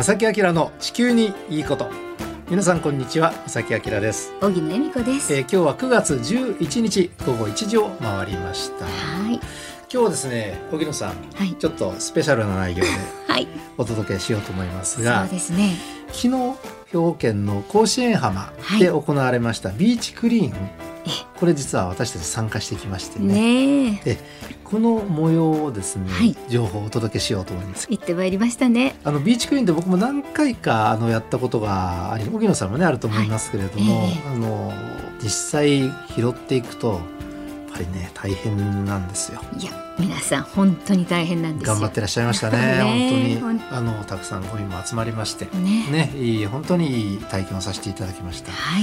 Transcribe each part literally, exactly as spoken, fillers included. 正木彰の地球にいいこと。皆さんこんにちは、正木彰です。小木野恵美子です。えー、今日はくがつじゅういちにちごごいちじを回りました。はい。今日ですね、小木野さん、はい、ちょっとスペシャルな内容でお届けしようと思いますが、はい、そうですね。昨日兵庫県の甲子園浜で行われましたビーチクリーン、はい、これ実は私たち参加してきましてね。ねえ。この模様をですね、はい、情報をお届けしようと思います。行ってまいりましたね。あのビーチクリーンで僕も何回かあのやったことがあり、荻野さんもねあると思いますけれども、はい、えー、あの実際拾っていくとやっぱりね大変なんですよ。いや皆さん本当に大変なんですよ。頑張ってらっしゃいました ね, ね本当にあのたくさんごみも集まりまして ね, ね、いい本当にいい体験をさせていただきました、はい、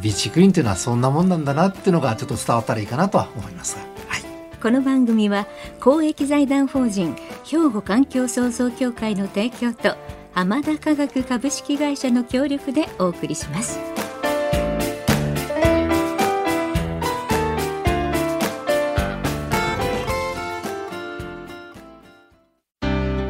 ビーチクリーンというのはそんなもんなんだなっていうのがちょっと伝わったらいいかなとは思います、はい。この番組は公益財団法人兵庫環境創造協会の提供と浜田科学株式会社の協力でお送りします。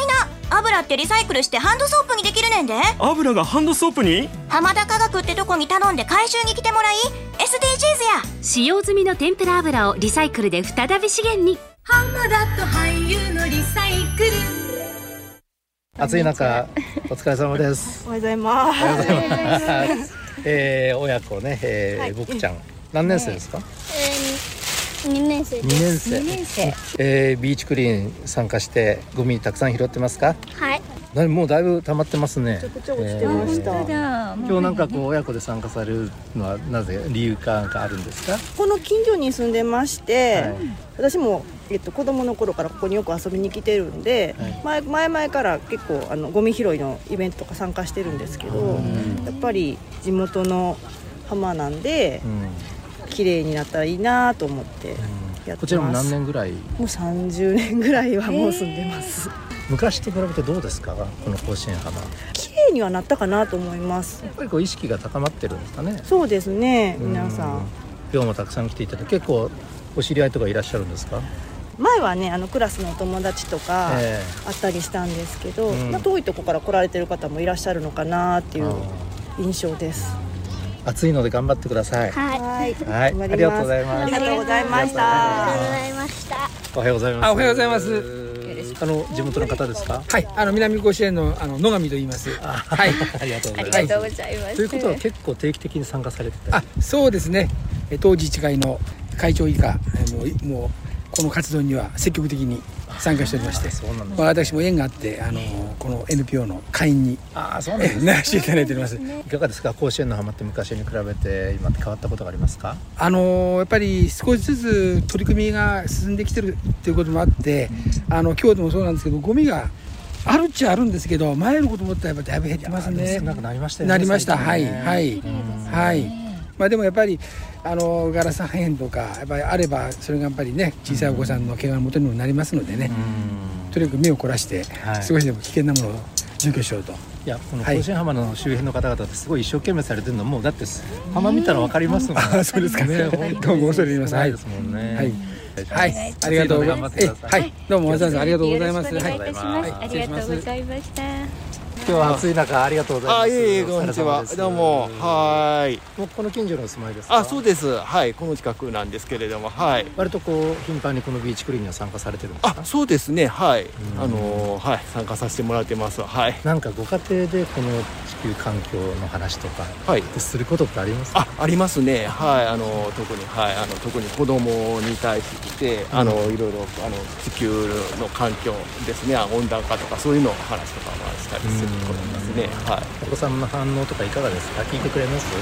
いな、油ってリサイクルしてハンドソープにできるねんで。油がハンドソープに？浜田科学ってとこに頼んで回収に来てもらい、 エスディージーズ や使用済みの天ぷら油をリサイクルで再び資源に。浜田と俳優のリサイクル。暑い中お疲れ様です。おはようございます。おはようございます。えー、親子ね、えーはい、僕ちゃん何年生ですか？えー、にねんせいです。にねんせい、えー、ビーチクリーン参加してゴミたくさん拾ってますか？はい、だもうだいぶ溜まってますね。ちょこちょこしてました、えー、今日なんかこう親子で参加されるのはなぜ理由かなんかあるんですか？この近所に住んでまして、はい、私も、えっと、子供の頃からここによく遊びに来てるんで、はい、前, 前々から結構あのゴミ拾いのイベントとか参加してるんですけど、やっぱり地元の浜なんで、うん、綺麗になったらいいなと思ってやってます。こちらも何年ぐらい？もうさんじゅうねんぐらいはもう住んでます、えー昔と比べてどうですか？この甲子園浜綺麗にはなったかなと思います。やっぱりこう意識が高まってるんですかね？そうですね。皆さん今日もたくさん来ていただいて、結構お知り合いとかいらっしゃるんですか？前はねあのクラスのお友達とかあったりしたんですけど、えーうんまあ、遠いとこから来られてる方もいらっしゃるのかなっていう印象です。暑いので頑張ってください。はい、はい、ありがとうございます。ありがとうございました。おはようございます。おはようございます。あの地元の方ですか？はい、あの南甲子園 の, あの野上と言います。はい、ありがとうございます。はい、ということは結構定期的に参加されてた。あ、そうですね。え当自治会の会長以下、もうもうこの活動には積極的に参加しておりまして、そうなんですね、私も縁があってあのこの エヌピーオー の会員になしていただいております。いかがですか？甲子園の浜って昔に比べて今って変わったことがありますか？あのやっぱり少しずつ取り組みが進んできてるということもあって、うん、あの京都もそうなんですけど、ゴミがあるっちゃあるんですけど、前のこと思ったらやっぱだいぶ減ってますね。少なくなりましたよね。なりました、ね、はいはい、うん、はい。まあ、でもやっぱりあのガラス破片とかやっぱりあれば、それがやっぱりね小さいお子さんの怪我の元にもなりますのでね、うん、とにかく目を凝らして、はい、少しでも危険なものを除去しようと。いや、この甲子園浜の周辺の方々ってすごい一生懸命されてるのもうだって浜見たら分かりますもんね。あ、そうですかね。どうも恐れ入ります。はい、はいはいはい、ありがとうございます。はい、どうもわざわざありがとうございます。よろしくお願いいたします。はい、ありがとうございました。今日は暑い中ありがとうございます。あ、いえいえ、こんにちは。どうも、はい。もうこの近所のお住まいですか？あ、そうです。はい、この近くなんですけれども、はい、割とこう頻繁にこのビーチクリーンには参加されてるんですか？あ、そうですね、はい、あのー、はい、参加させてもらってます。はい、なんかご家庭でこの地球環境の話とかってすることってありますか？はい、あ、ありますね。はい、あの特に、はい、あの特に子供に対してあの、うん、いろいろあの地球の環境ですね、温暖化とかそういうのを話とかもしたりする。うん、お子さんの反応とかいかがですか？聞いてくれます？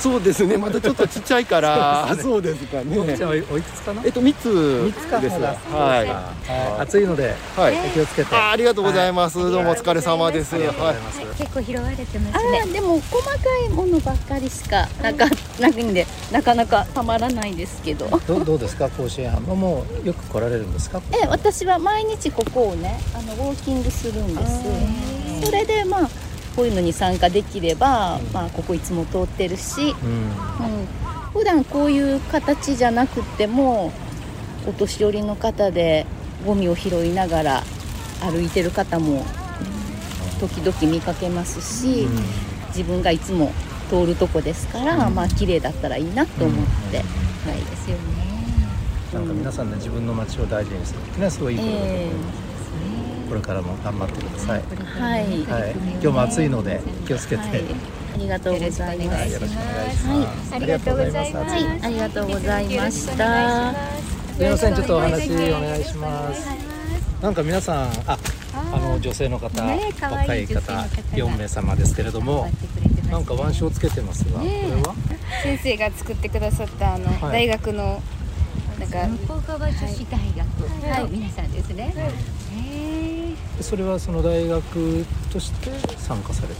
そうですね、まだちょっとちっちゃいからそうですかね。僕ちゃんはおいくつかな。えっとみっつです。はい、暑いのでお気をつけて。ありがとうございます。どうもお疲れ様です。結構拾われてますね。でも細かいものばっかりしかなかないんで、なかなかたまらないですけど。どうですか、甲子園はもうよく来られるんですか。え、私は毎日ここをね、あのウォーキングするんです。それでまあこういうのに参加できれば、まあ、ここいつも通ってるし、うんうん、普段こういう形じゃなくてもお年寄りの方でゴミを拾いながら歩いてる方も時々見かけますし、うん、自分がいつも通るとこですから、うん、まあ綺麗だったらいいなと思って、うん、ないですよね。なんか皆さんね、自分の街を大事にするっていうのはすごいいいことだと思います。えーこれからも頑張ってください。はい、はい、今日も暑いので気をつけて。はい、ありがとうございます。よろしくお願いします。ありがとうございます。はい、ありがとうございました。すみません、ちょっとお話お願いします。なんか皆さん、あ、あの女性の方、若い方、よんめいさまですけれども、なんか腕章つけてますが、これは先生が作ってくださったあの大学のなんか向川女子大学の皆さんですね。それはその大学として参加されてる？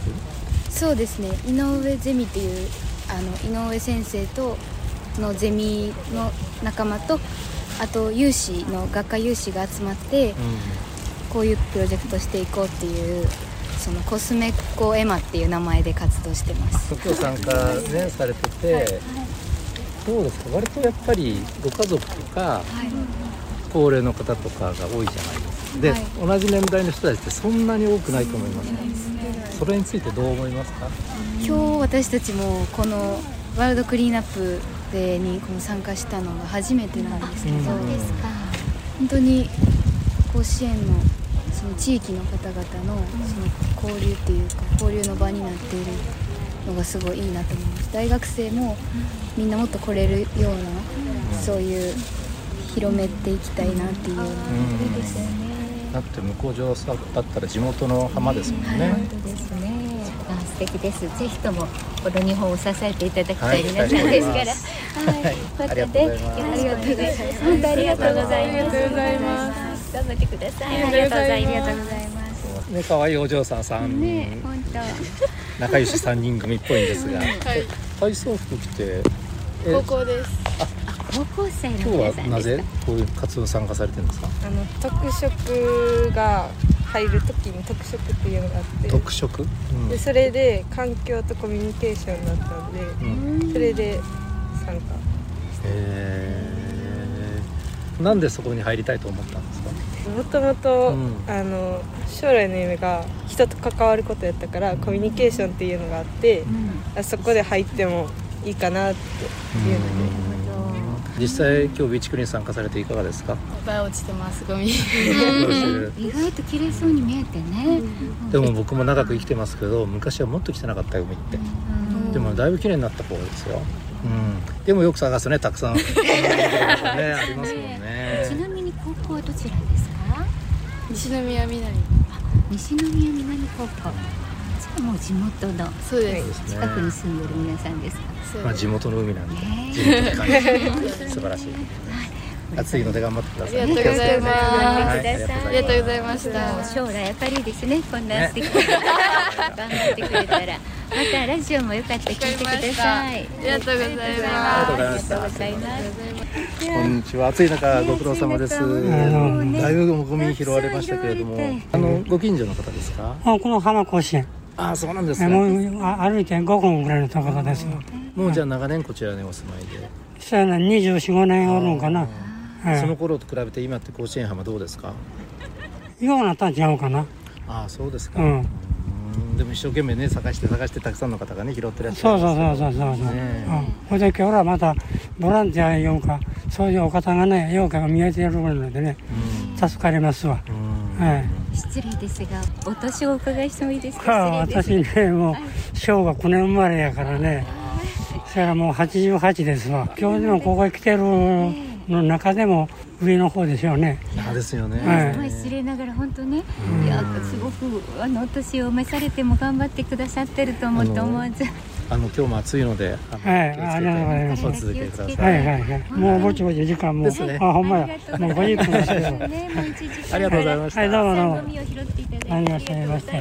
そうですね、井上ゼミっていうあの井上先生とのゼミの仲間と、あと有志の学科有志が集まって、うん、こういうプロジェクトしていこうっていう、そのコスメコエマっていう名前で活動してます。今日参加、ね、されてて、はいはい、どうですか、割とやっぱりご家族とか、はい、高齢の方とかが多いじゃないですか。で、はい、同じ年代の人たちってそんなに多くないと思います、ね、それについてどう思いますか。今日私たちもこのワールドクリーンアップデーにこの参加したのが初めてなんですけど、そうですか、本当に甲子園のその地域の方々のその交流っていうか交流の場になっているのがすごいいいなと思います。大学生もみんなもっと来れるような、うん、そういう広めていきたいなっていうようなことですね。なくて向こう上さだったら地元の浜ですもんね。本当ですね。あ、素敵です。ぜひともこの日本を支えていただきたい皆さんですから。はい。またね、よろしくお願いします。本当ありがとうございます。頑張ってください。ありがとうございます。ね、可愛いお嬢さんさん。ね、本当。仲良し三人組っぽいんですが。はい。体操服着て。高校です。あ。高校生の皆さんですか。今日はなぜこういう活動参加されてるんですか。あの特色が入るときに特色っていうのがあって、特色、うん、でそれで環境とコミュニケーションだったので、うん、それで参加して、えー、なんでそこに入りたいと思ったんですか。もともと、うん、あの将来の夢が人と関わることやったから、コミュニケーションっていうのがあって、うん、そこで入ってもいいかなっていうので、うん、実際今日ビーチクリーン参加されていかがですか。いっぱい落ちてます、ゴミ。意外と綺麗そうに見えてね。でも僕も長く生きてますけど、昔はもっと汚かったゴミって。でもだいぶ綺麗になった方ですよ。うん。でもよく探すね、たくさん。ね、ありますもんね。ちなみに高校はどちらですか。西宮南。西宮南高校。じゃあもう地元の。そうです。近くに住んでる皆さんですか。まあ地元の海なんで、地元の感じ、素晴らしい。暑いので頑張ってください。ありがとうございます。ありがとうございました。将来やっぱりですね、こんな素敵な頑張ってくれたら、またラジオもよかったら聞いてください。ありがとうございます。ありがとうございます。こんにちは。暑い中ご苦労様です。だいぶゴミ拾われましたけれども、あのご近所の方ですか。この浜甲子園。ああ、そうなんですね。もう歩いてごふんぐらいのところですよ。もうじゃあ長年こちらにお住まいで。そうやな、にじゅうよん、ごねんおるのかな。その頃と比べて今って甲子園浜どうですか。ようなったんちゃうかな。ああ、そうですか。うん。でも一生懸命ね、探して探してたくさんの方がね、拾ってらっしゃる。そうそうそうそうそう。ほいで今日はまたボランティアようか、そういうお方がね、ようかが見えてるのでね、助かりますわ。はい。失礼ですが、お年をお伺いしてもいいですか。私ね、もう昭和くねん生まれやからね、それはもうはちじゅうはちですわ。今日でもここへ来てるの中でも上の方ですよね。そうですよね。すごい失礼ながら本当ね、いやすごくあのお年を召されても頑張ってくださってると思うと思わず。あの今日も暑いので、はい、ありがとうございます。お続けください。はいはいはい。もうぼちぼち時間もですね。あ、ほんまや。もうごじゅっぷんですよ。ありがとうございました。はい、どうもどうも。ありがとうございました。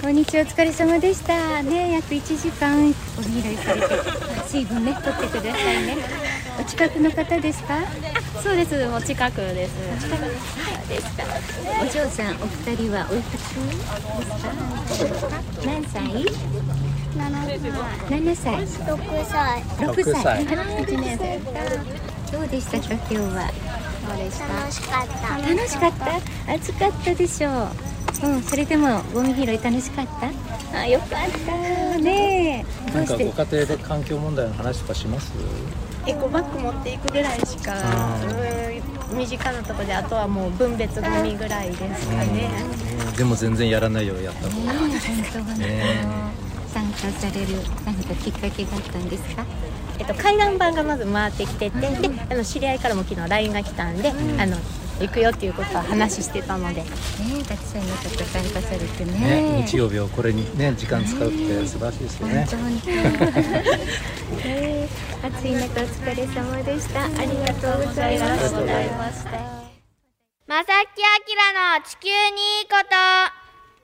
こんにちは、お疲れ様でした。ね、約いちじかんお昼いされて、水分ね、取ってくださいね。お近くの方ですか？そうです、お近くです。お嬢さん、お二人はおいくつですか？何歳？ななさい、ろくさい、ろくさい、いちねんせい。どうでしたか今日は？楽しかった。楽しかった。暑かったでしょう。うん、それでもゴミ拾い楽しかった。あ、よかったね。なんかご家庭で環境問題の話とかします？エコバッグ持っていくぐらいしか、身近なところで、あとはもう分別ゴミぐらいですかね。でも全然やらないようやったもん。本当だね。参加される何かきっかけがあったんですか？えっと、回覧板がまず回ってきてて、であの知り合いからも昨日 ライン が来たんで、うん、あの行くよっていうことは話してたので、ね、たくさんの方参加されて ね, ね日曜日をこれに、ね、時間使うって素晴らしいですよね。暑い中お疲れ様でした。ありがとうございました。まさきあきらの地球にいいこと。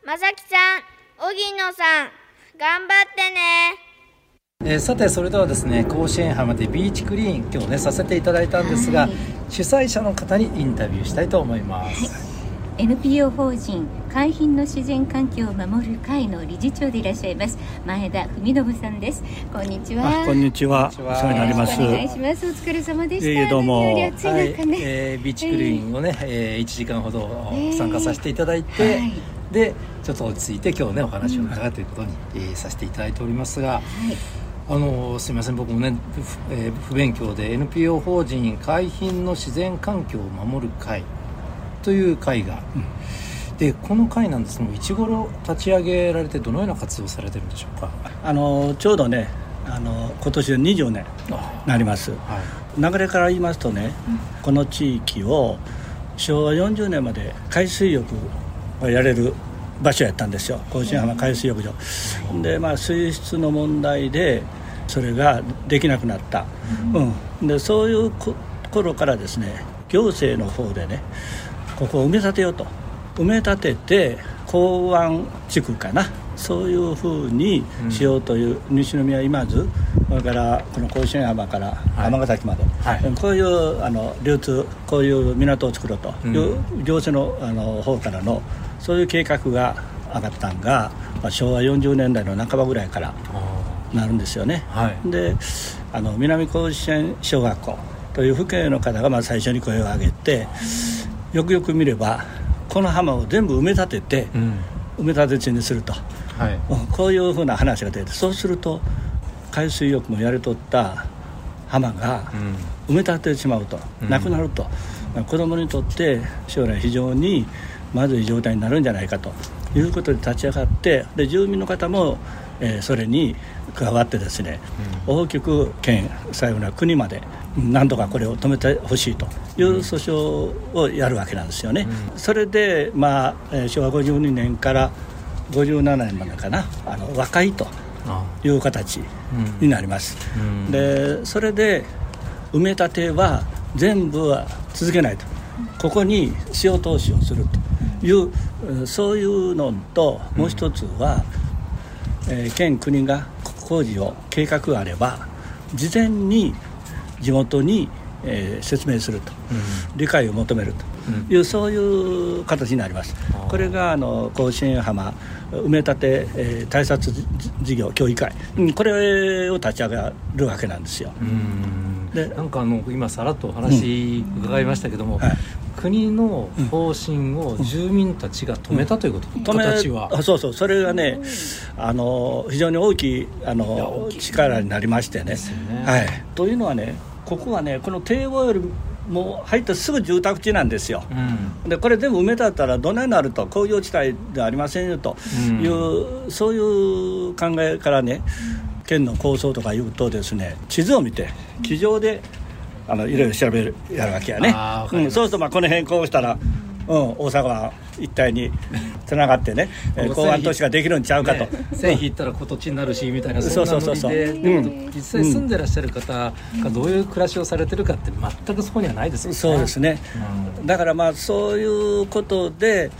まさきさん、荻野さん、頑張ってね。えー、さてそれではですね、甲子園浜でビーチクリーン、今日ねさせていただいたんですが、はい、主催者の方にインタビューしたいと思います、はい、エヌピーオー 法人海浜の自然環境を守る会の理事長でいらっしゃいます前田文信さんです。こんにちは。こんにちは。お世話になります。お願いします。お疲れ様でした。いえいえ、どうも。何より暑い中ね、はい、えー、ビーチクリーンをね、えー、いちじかんほど参加させていただいて、えーはい、でちょっと落ち着いて今日ねお話を伺うということに、えー、させていただいておりますが、はい、あのすみません、僕もね、えー、不勉強で エヌピーオー 法人海浜の自然環境を守る会という会が、うん、でこの会なんですけども、いつ頃立ち上げられてどのような活動をされてるんでしょうか？あのちょうどね、あの今年でにじゅうねんになります、はい、流れから言いますとね、うん、この地域を昭和よんじゅうねんまで海水浴やれる場所やったんですよ、甲子園浜海水浴場、うん、で、まあ、水質の問題でそれができなくなった、うんうん、でそういう頃からですね、行政の方でね、ここを埋め立てようと、埋め立てて港湾地区かな、そういう風にしようという、うん、西宮今津、それからこの甲子園浜から尼崎まで、はいはい、こういうあの流通、こういう港を作ろうという、うん、行政 の, あの方からのそういう計画が上がったんが、まあ、昭和よんじゅうねんだいの半ばぐらいからなるんですよね、はい、であの南甲子園小学校という府警の方がまあ最初に声を上げて、よくよく見ればこの浜を全部埋め立てて、うん、埋め立て地にすると、はい、こういうふうな話が出て、そうすると海水浴もやりとった浜が埋め立ててしまうと、うん、なくなると、まあ、子どもにとって将来非常にまずい状態になるんじゃないかということで立ち上がって、で住民の方も、えー、それに加わってですね、うん、大きく県、最後には国まで何とかこれを止めてほしいという訴訟をやるわけなんですよね、うん、それで、まあえー、昭和ごじゅうにねんからごじゅうななねんまでかな、あの和解という形になります、うんうん、でそれで埋め立ては全部は続けないと、ここに塩投資をするという、うん、そういうのと、もう一つは、うん、えー、県国が工事を計画があれば事前に地元に、えー、説明すると、うん、理解を求めるという、うん、そういう形になります。これがあの甲子園浜埋め立て、えー、対策事業協議会、うん、これを立ち上がるわけなんですよ、うん、でなんかあの今さらっとお話伺いましたけども、うんはい、国の方針を住民たちが止めたということ、うん、形はそうそう、それがね、あの非常に大きいあの力になりまして ね, ね、はい、というのはね、ここはね、この堤防よりもう入ったすぐ住宅地なんですよ、うん、でこれ全部埋め立てたらどないなると、工業地帯ではありませんよという、うん、そういう考えからね、県の構想とかいうとですね、地図を見て地上であのいろいろ調べるやるわけやね、うん、そうするとまあこの辺こうしたら、うん、大阪湾一体につながってね港湾都市ができるんちゃうかと、ね、線引いたら小土地になるしみたいな、そんなノリで、でも実際住んでらっしゃる方がどういう暮らしをされてるかって全くそこにはないですよね。そうですね、うん、だからまあそういうことで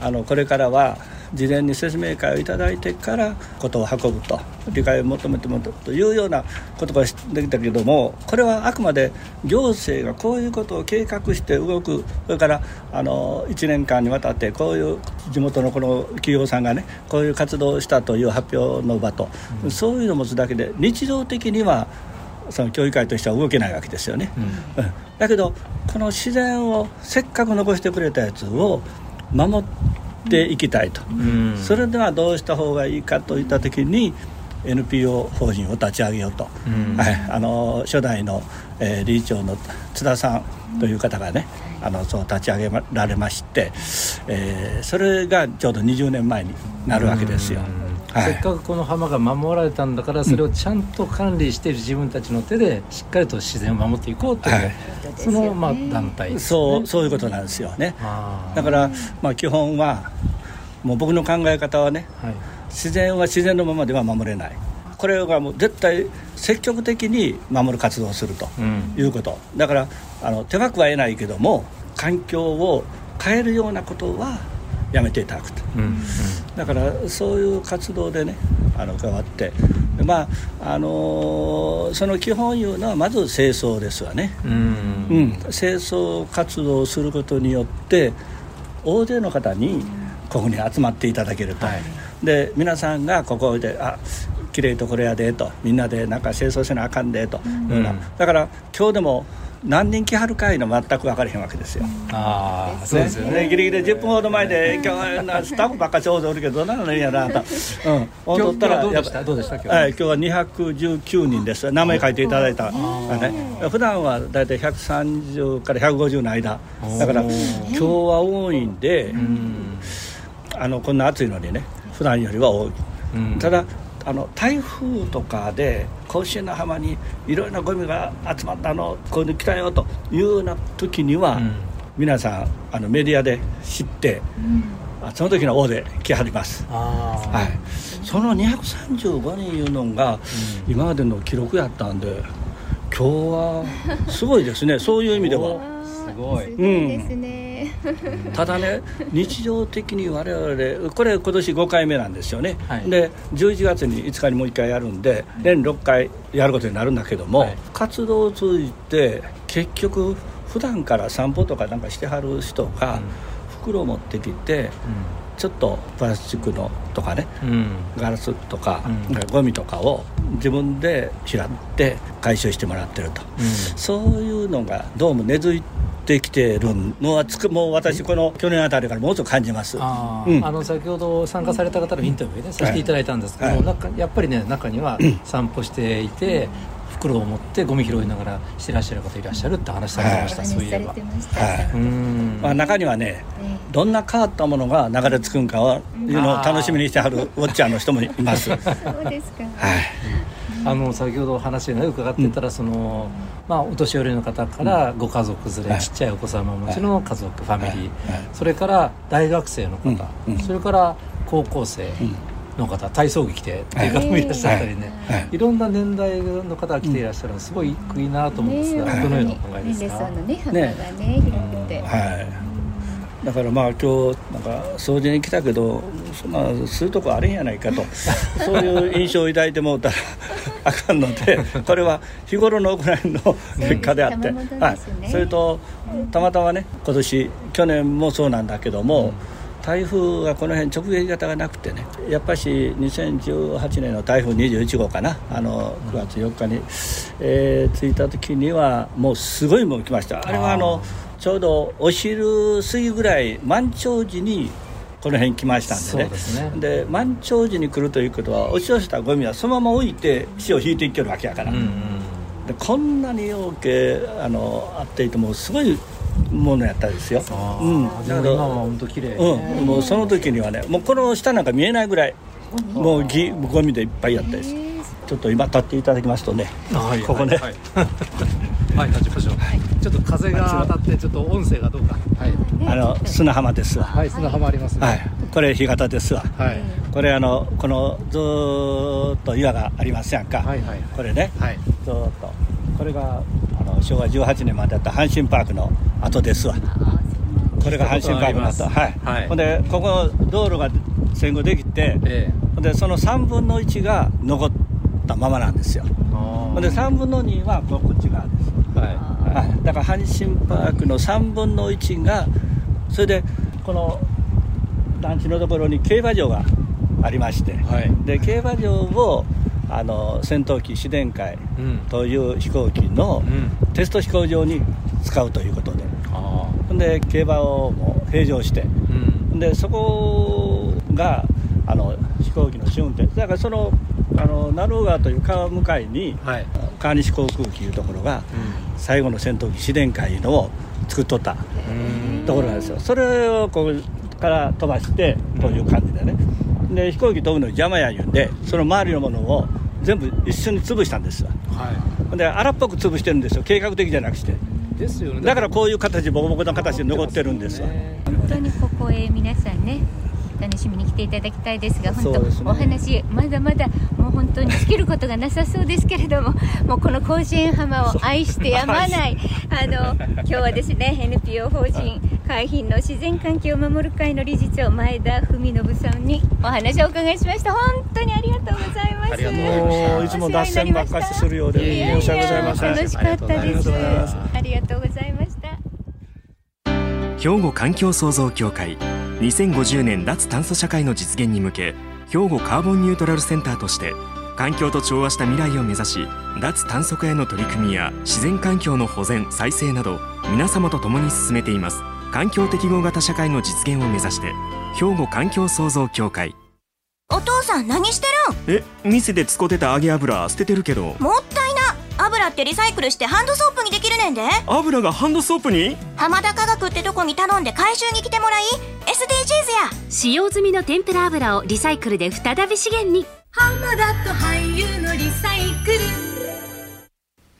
あのこれからは事前に説明会をいただいてからことを運ぶと理解を求めてもというようなことができたけども、これはあくまで行政がこういうことを計画して動く、それからあのいちねんかんにわたってこういう地元のこの企業さんがねこういう活動をしたという発表の場と、うん、そういうのを持つだけで日常的にはその教育会としては動けないわけですよね、うんうん、だけどこの自然をせっかく残してくれたやつを守っていきたいと、うん、それではどうした方がいいかといった時に エヌピーオー 法人を立ち上げようと、うんはい、あの初代の、えー、理事長の津田さんという方がねあのそう立ち上げられまして、えー、それがちょうどにじゅうねんまえになるわけですよ、うんはい、せっかくこの浜が守られたんだからそれをちゃんと管理している自分たちの手でしっかりと自然を守っていこうという、はい、そのまあ団体ですね。そう、そういうことなんですよね。だからまあ基本はもう僕の考え方はね、はい、自然は自然のままでは守れない、これがもう絶対積極的に守る活動をするということ、うん、だからあの手枠は得ないけども環境を変えるようなことはやめていただくと、うんうん、だからそういう活動でねあの変わって、まああのー、その基本いうのはまず清掃ですわね、うんうんうん、清掃活動をすることによって大勢の方にここに集まっていただけると、はい、で皆さんがここであきれいとこれやでとみんなでなんか清掃しなあかんでと、うんうん、だから今日でも何人来はるかいの全く分からへんわけですよ。ああ、そうですよね。ね、ギリギリじゅっぷんほど前で今日はスタッフばっかりおるけどどんなのいいやなと。うん。今日はどうでした？どうでした今日は？はい、今日はにひゃくじゅうきゅうにんです。名前書いていただいた。ね。普段はだいたいひゃくさんじゅうからひゃくごじゅうの間。だから今日は多いんで、うん、あのこんな暑いのにね、普段よりは多い。うん、ただあの台風とかで甲子園の浜にいろいろなゴミが集まったのこういうの来たよというような時には、うん、皆さんあのメディアで知って、うん、その時の大で来はります、はい、そのにひゃくさんじゅうごにんいうのが今までの記録やったんで、うん、今日はすごいですねそういう意味ではすごい、うん、すごいですねただね日常的に我々これ今年ごかいめなんですよね、はい、でじゅういちがつにいつかにもういっかいやるんで年ろっかいやることになるんだけども、はい、活動を通じて結局普段から散歩とかなんかしてはる人が袋を持ってきて、うん、ちょっとプラスチックのとかね、うん、ガラスとか、うん、ゴミとかを自分で拾って回収してもらってると、うん、そういうのがどうも根付いてできてるのはつくもう私この去年あたりからもうちょっと感じます、うん、あの先ほど参加された方のインタビューでさせていただいたんですけども、はいはい、なんかやっぱりね中には散歩していて袋を持ってゴミ拾いながらしてらっしゃる方いらっしゃるって話されてました、はい、そういえば、はいうんまあ、中にはねどんな変わったものが流れ着くんかはいうのを楽しみにしてはるウォッチャーの人もいますそうですか、はいあの先ほど話で伺ってたら、うんそのまあ、お年寄りの方からご家族連れ、うん、ちっちゃいお子様持ちの家族、はい、ファミリー、はい、それから大学生の方、うん、それから高校生の方、うん、体操着着て出かけていらっしゃったりね、はいはい、いろんな年代の方が来ていらっしゃるのすごいいいなと思うんですが、ね、どのようなお考えですか。ねねね幅がね広くて、はいだからまあ今日なんか掃除に来たけどそんなするとこあれんやないかとそういう印象を抱いてもうたらあかんのでこれは日頃の行いの結果であって、はい、それとたまたまね今年去年もそうなんだけども台風がこの辺直撃型がなくてねやっぱしにせんじゅうはちねんの台風にじゅういちごうかなあのくがつよっかにえ着いた時にはもうすごいもん来ました。あれはあのちょうどお昼過ぎぐらい満潮時にこの辺来ましたんで ね, そうですねで満潮時に来るということは押し寄せたゴミはそのまま置いて潮を引いていけるわけやから、うんうん、でこんなにようけ あ, のあっていてもすごいものやったですよ。あ、うん、じゃあ今は本当綺麗、うん、もうその時にはねもうこの下なんか見えないぐらいもうぎゴミでいっぱいやったです。ちょっと今立っていただきますとね、はい、ここねはい、はいはい、立ちましょう、はいちょっと風が当たってちょっと音声がどうか、はい、あの砂浜ですわ、はい、砂浜ありますね、はい、これ干潟ですわ、はい、これあのこのずーっと岩がありますやんか、はいはいはい、これね、はい、ずーっとこれがあの昭和じゅうはちねんまであった阪神パークの跡ですわ。これが阪神パークの跡、はいはい、ほんでここ道路が戦後できて、ええ、ほんでそのさんぶんのいちが残ったままなんですよ。ほんでさんぶんのにはこっち側です、はいはい、だから阪神パークのさんぶんのいちが、それでこの団地のところに競馬場がありまして、はい、で競馬場をあの戦闘機試練会という飛行機のテスト飛行場に使うということで、うん、で競馬をもう平常して、うん、でそこがあの飛行機の試運転だから、その鳴尾川という川向かいに、はい、川西航空機というところが、うん、最後の戦闘機試練会のを作っとったところなんですよ。それをここから飛ばしてという感じでね、うん、で飛行機飛ぶの邪魔や言うんで、その周りのものを全部一緒に潰したんですよ、はい、で荒っぽく潰してるんですよ、計画的じゃなくしてですよ、ね、だからこういう形ボコボコの形で残ってるんですわ。本当にここへ皆さんね楽しみに来ていただきたいですが、本当です、ね、お話まだまだもう本当に尽きることがなさそうですけれども、もうこの甲子園浜を愛してやまないあの今日はですね エヌピーオー 法人海浜の自然環境を守る会の理事長前田文信さんにお話をお伺いしました。本当にありがとうございます。もういつも脱線ばっかりするようで申し訳ございません。楽しかったです。ありがとうございました。兵庫環境創造協会、にせんごじゅうねん脱炭素社会の実現に向け、兵庫カーボンニュートラルセンターとして環境と調和した未来を目指し、脱炭素化への取り組みや自然環境の保全・再生など皆様と共に進めています。環境適合型社会の実現を目指して、兵庫環境創造協会。お父さん何してるん？え、店で使ってた揚げ油捨ててるけど。もったいな、油ってリサイクルしてハンドソープにできるねんで。油がハンドソープに？浜田化学ってとこに頼んで回収に来てもらい、エスディージーズ や使用済みの天ぷら油をリサイクルで再び資源に。浜田と俳優のリサイクル。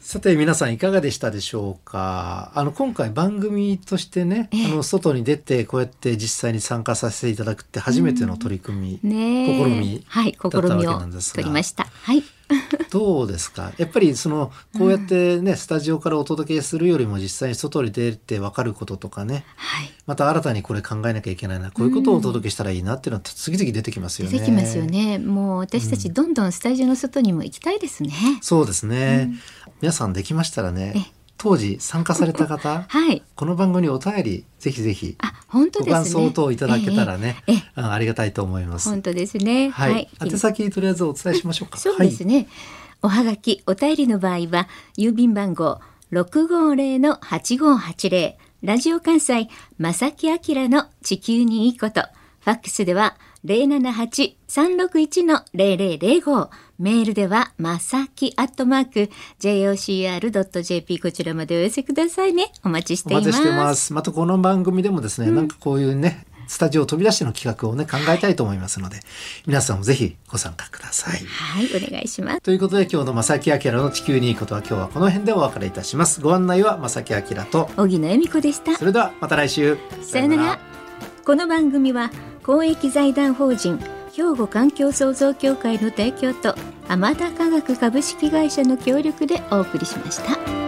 さて皆さんいかがでしたでしょうか。あの今回番組としてね、あの外に出てこうやって実際に参加させていただくって初めての取り組み、ね、試みだったわけなんですが、はい、試みを取りました、はい。どうですか、やっぱりそのこうやってね、うん、スタジオからお届けするよりも実際に外に出て分かることとかね、はい、また新たにこれ考えなきゃいけないな、こういうことをお届けしたらいいなっていうのは次々出てきますよね。出てきますよね。もう私たちどんどんスタジオの外にも行きたいですね、うん、そうですね、うん、皆さんできましたらね、当時参加された方、はい、この番組にお便りぜひぜひ、あ、本当ですね、ご感想等いただけたらね、ええええ、あ, ありがたいと思います。本当ですね、はいはい、宛先とりあえずお伝えしましょうか。そうですね、はい、おはがきお便りの場合は郵便番号 ろくごぜろ はちごはちぜろ ラジオ関西正木明の地球にいいこと、ファックスでは ゼロななはち さんろくいち ゼロゼロゼロご、メールではまさきアットマーク ジェイオーシーアールドットジェーピー こちらまでお寄せくださいね。お待ちしています。お待ちしてます。またこの番組でもですね、うん、なんかこういうねスタジオを飛び出しての企画をね考えたいと思いますので、はい、皆さんもぜひご参加ください。はい、お願いします。ということで今日のまさきあきらの地球にいいことは今日はこの辺でお別れいたします。ご案内はまさきあきらと荻野恵美子でした。それではまた来週、さよなら。この番組は公益財団法人兵庫環境創造協会の提供と浜田化学株式会社の協力でお送りしました。